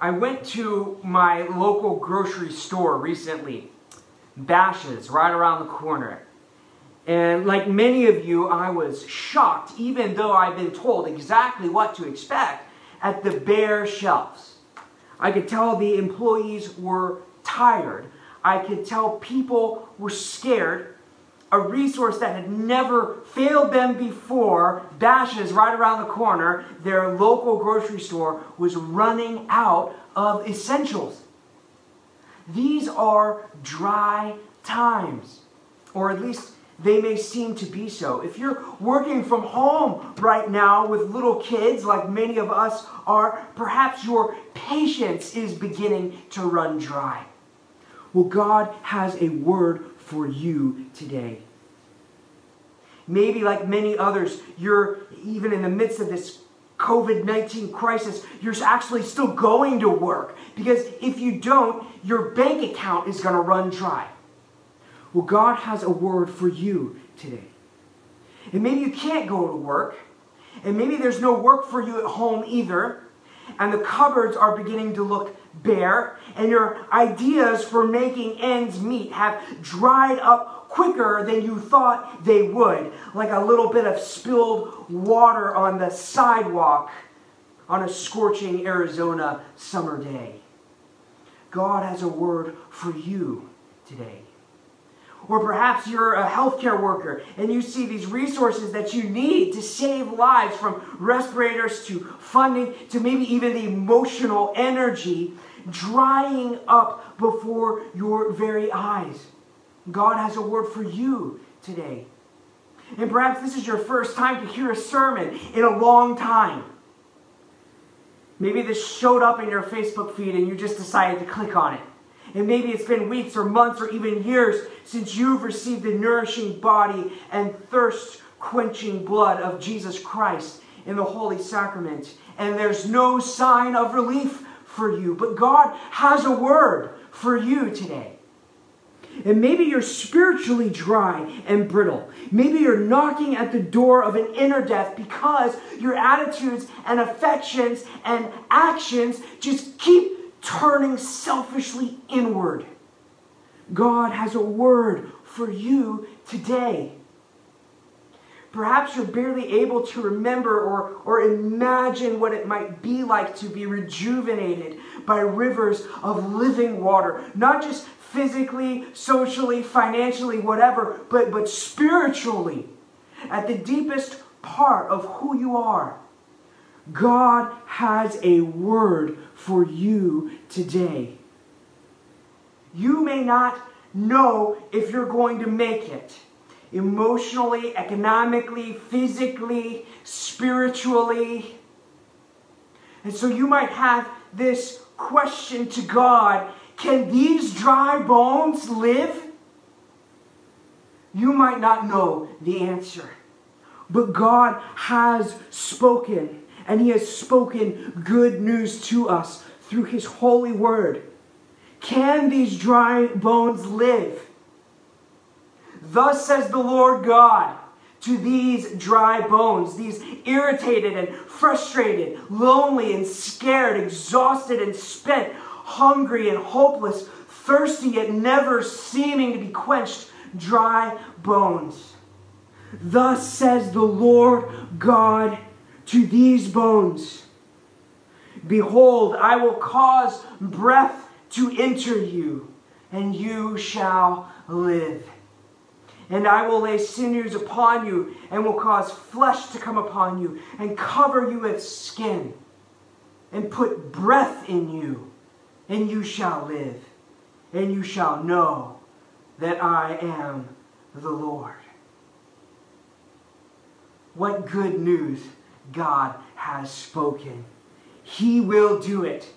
I went to my local grocery store recently, Bash's, right around the corner. And like many of you, I was shocked, even though I've been told exactly what to expect, at the bare shelves. I could tell the employees were tired. I could tell people were scared. A resource that had never failed them before, Bash's, right around the corner, their local grocery store, was running out of essentials. These are dry times, or at least they may seem to be so. If you're working from home right now with little kids, like many of us are, perhaps your patience is beginning to run dry. Well, God has a word for you today. Maybe, like many others, you're even in the midst of this COVID-19 crisis, you're actually still going to work, because if you don't, your bank account is going to run dry. Well, God has a word for you today. And maybe you can't go to work, and maybe there's no work for you at home either, and the cupboards are beginning to look bare, and your ideas for making ends meet have dried up quicker than you thought they would, like a little bit of spilled water on the sidewalk on a scorching Arizona summer day. God has a word for you today. Or perhaps you're a healthcare worker and you see these resources that you need to save lives, from respirators to funding to maybe even the emotional energy, drying up before your very eyes. God has a word for you today. And perhaps this is your first time to hear a sermon in a long time. Maybe this showed up in your Facebook feed and you just decided to click on it. And maybe it's been weeks or months or even years since you've received the nourishing body and thirst-quenching blood of Jesus Christ in the Holy Sacrament. And there's no sign of relief for you. But God has a word for you today. And maybe you're spiritually dry and brittle. Maybe you're knocking at the door of an inner death because your attitudes and affections and actions just keep turning selfishly inward. God has a word for you today. Perhaps you're barely able to remember or imagine what it might be like to be rejuvenated by rivers of living water. Not just physically, socially, financially, whatever, but spiritually. At the deepest part of who you are. God has a word for you today. You may not know if you're going to make it emotionally, economically, physically, spiritually. And so you might have this question to God: can these dry bones live? You might not know the answer, but God has spoken. And he has spoken good news to us through his holy word. Can these dry bones live? Thus says the Lord God to these dry bones, these irritated and frustrated, lonely and scared, exhausted and spent, hungry and hopeless, thirsty yet never seeming to be quenched, dry bones. Thus says the Lord God to these bones, behold, I will cause breath to enter you, and you shall live. And I will lay sinews upon you, and will cause flesh to come upon you, and cover you with skin, and put breath in you, and you shall live, and you shall know that I am the Lord. What good news God has spoken. He will do it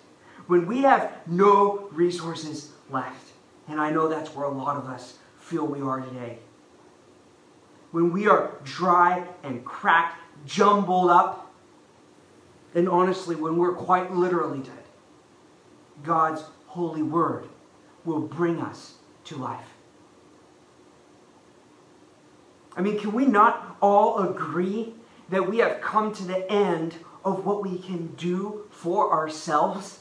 when we have no resources left. And I know that's where a lot of us feel we are today. When we are dry and cracked, jumbled up, and honestly, when we're quite literally dead, God's holy word will bring us to life. I mean, can we not all agree that we have come to the end of what we can do for ourselves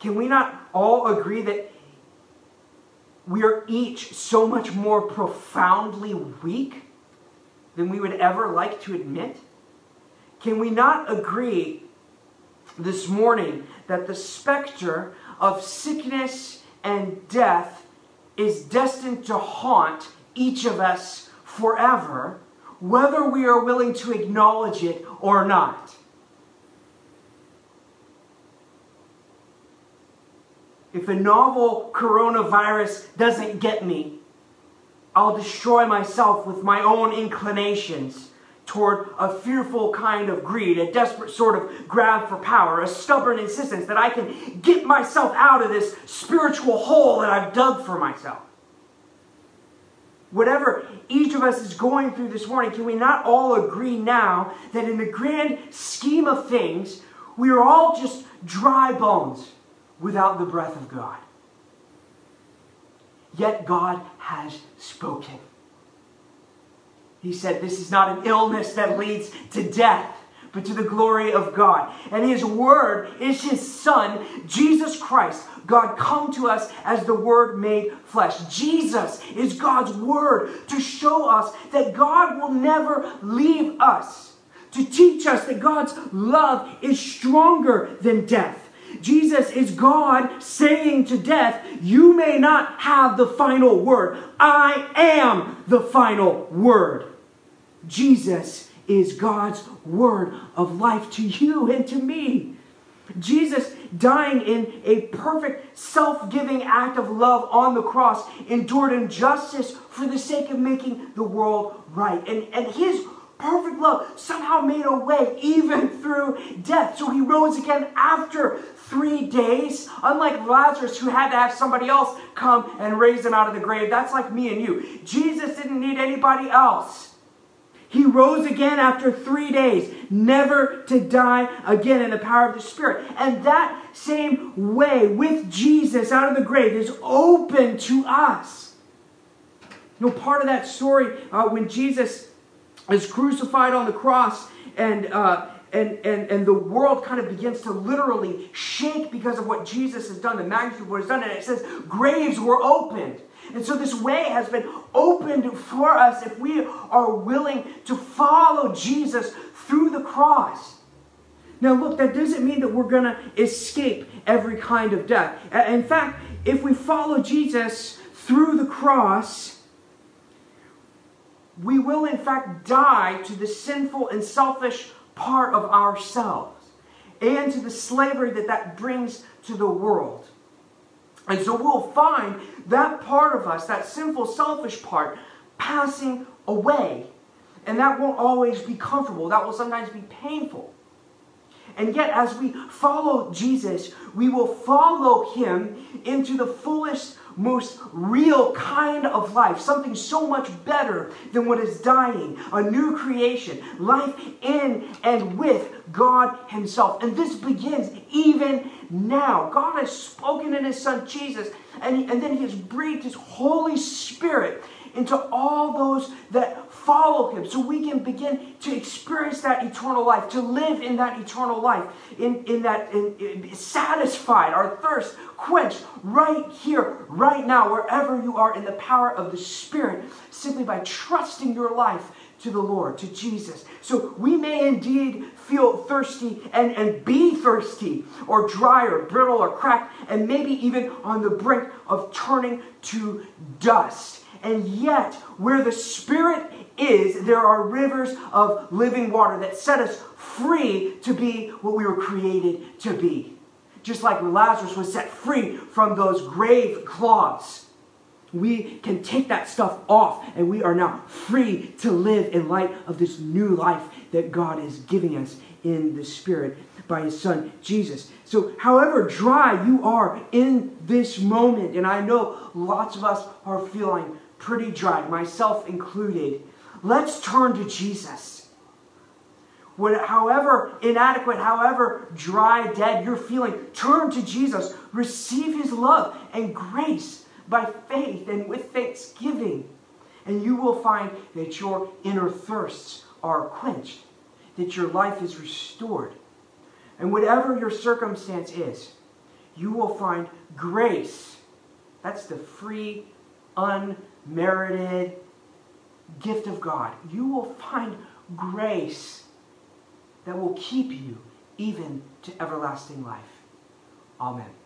Can we not all agree that we are each so much more profoundly weak than we would ever like to admit? Can we not agree this morning that the specter of sickness and death is destined to haunt each of us forever, whether we are willing to acknowledge it or not? If a novel coronavirus doesn't get me, I'll destroy myself with my own inclinations toward a fearful kind of greed, a desperate sort of grab for power, a stubborn insistence that I can get myself out of this spiritual hole that I've dug for myself. Whatever each of us is going through this morning, can we not all agree now that in the grand scheme of things, we are all just dry bones without the breath of God? Yet God has spoken. He said, this is not an illness that leads to death, but to the glory of God. And His Word is His Son, Jesus Christ, God come to us as the Word made flesh. Jesus is God's Word to show us that God will never leave us, to teach us that God's love is stronger than death. Jesus is God saying to death, you may not have the final word. I am the final word. Jesus is God's word of life to you and to me. Jesus dying in a perfect self-giving act of love on the cross endured injustice for the sake of making the world right. And His perfect love somehow made a way even through death. So He rose again after 3 days. Unlike Lazarus, who had to have somebody else come and raise him out of the grave. That's like me and you. Jesus didn't need anybody else. He rose again after 3 days, never to die again, in the power of the Spirit. And that same way with Jesus out of the grave is open to us. You know, part of that story when Jesus is crucified on the cross and the world kind of begins to literally shake because of what Jesus has done, the magnitude of what He's done. And it says graves were opened. And so this way has been opened for us if we are willing to follow Jesus through the cross. Now look, that doesn't mean that we're going to escape every kind of death. In fact, if we follow Jesus through the cross, we will, in fact, die to the sinful and selfish part of ourselves and to the slavery that brings to the world. And so we'll find that part of us, that sinful, selfish part, passing away. And that won't always be comfortable. That will sometimes be painful. And yet, as we follow Jesus, we will follow Him into the fullest, most real kind of life, something so much better than what is dying, a new creation, life in and with God Himself. And this begins even now. God has spoken in His Son Jesus, and then He has breathed His Holy Spirit into all those that follow Him, so we can begin to experience that eternal life, to live in that eternal life, in satisfied, our thirst quenched right here, right now, wherever you are, in the power of the Spirit, simply by trusting your life to the Lord, to Jesus. So we may indeed feel thirsty and be thirsty, or dry or brittle or cracked, and maybe even on the brink of turning to dust. And yet, where the Spirit is, there are rivers of living water that set us free to be what we were created to be. Just like Lazarus was set free from those grave cloths, we can take that stuff off, and we are now free to live in light of this new life that God is giving us in the Spirit by His Son, Jesus. So however dry you are in this moment, and I know lots of us are feeling pretty dry, myself included, let's turn to Jesus. However inadequate, however dry, dead you're feeling, turn to Jesus. Receive His love and grace by faith and with thanksgiving. And you will find that your inner thirsts are quenched, that your life is restored. And whatever your circumstance is, you will find grace. That's the free, unmerited gift of God. You will find grace that will keep you even to everlasting life. Amen.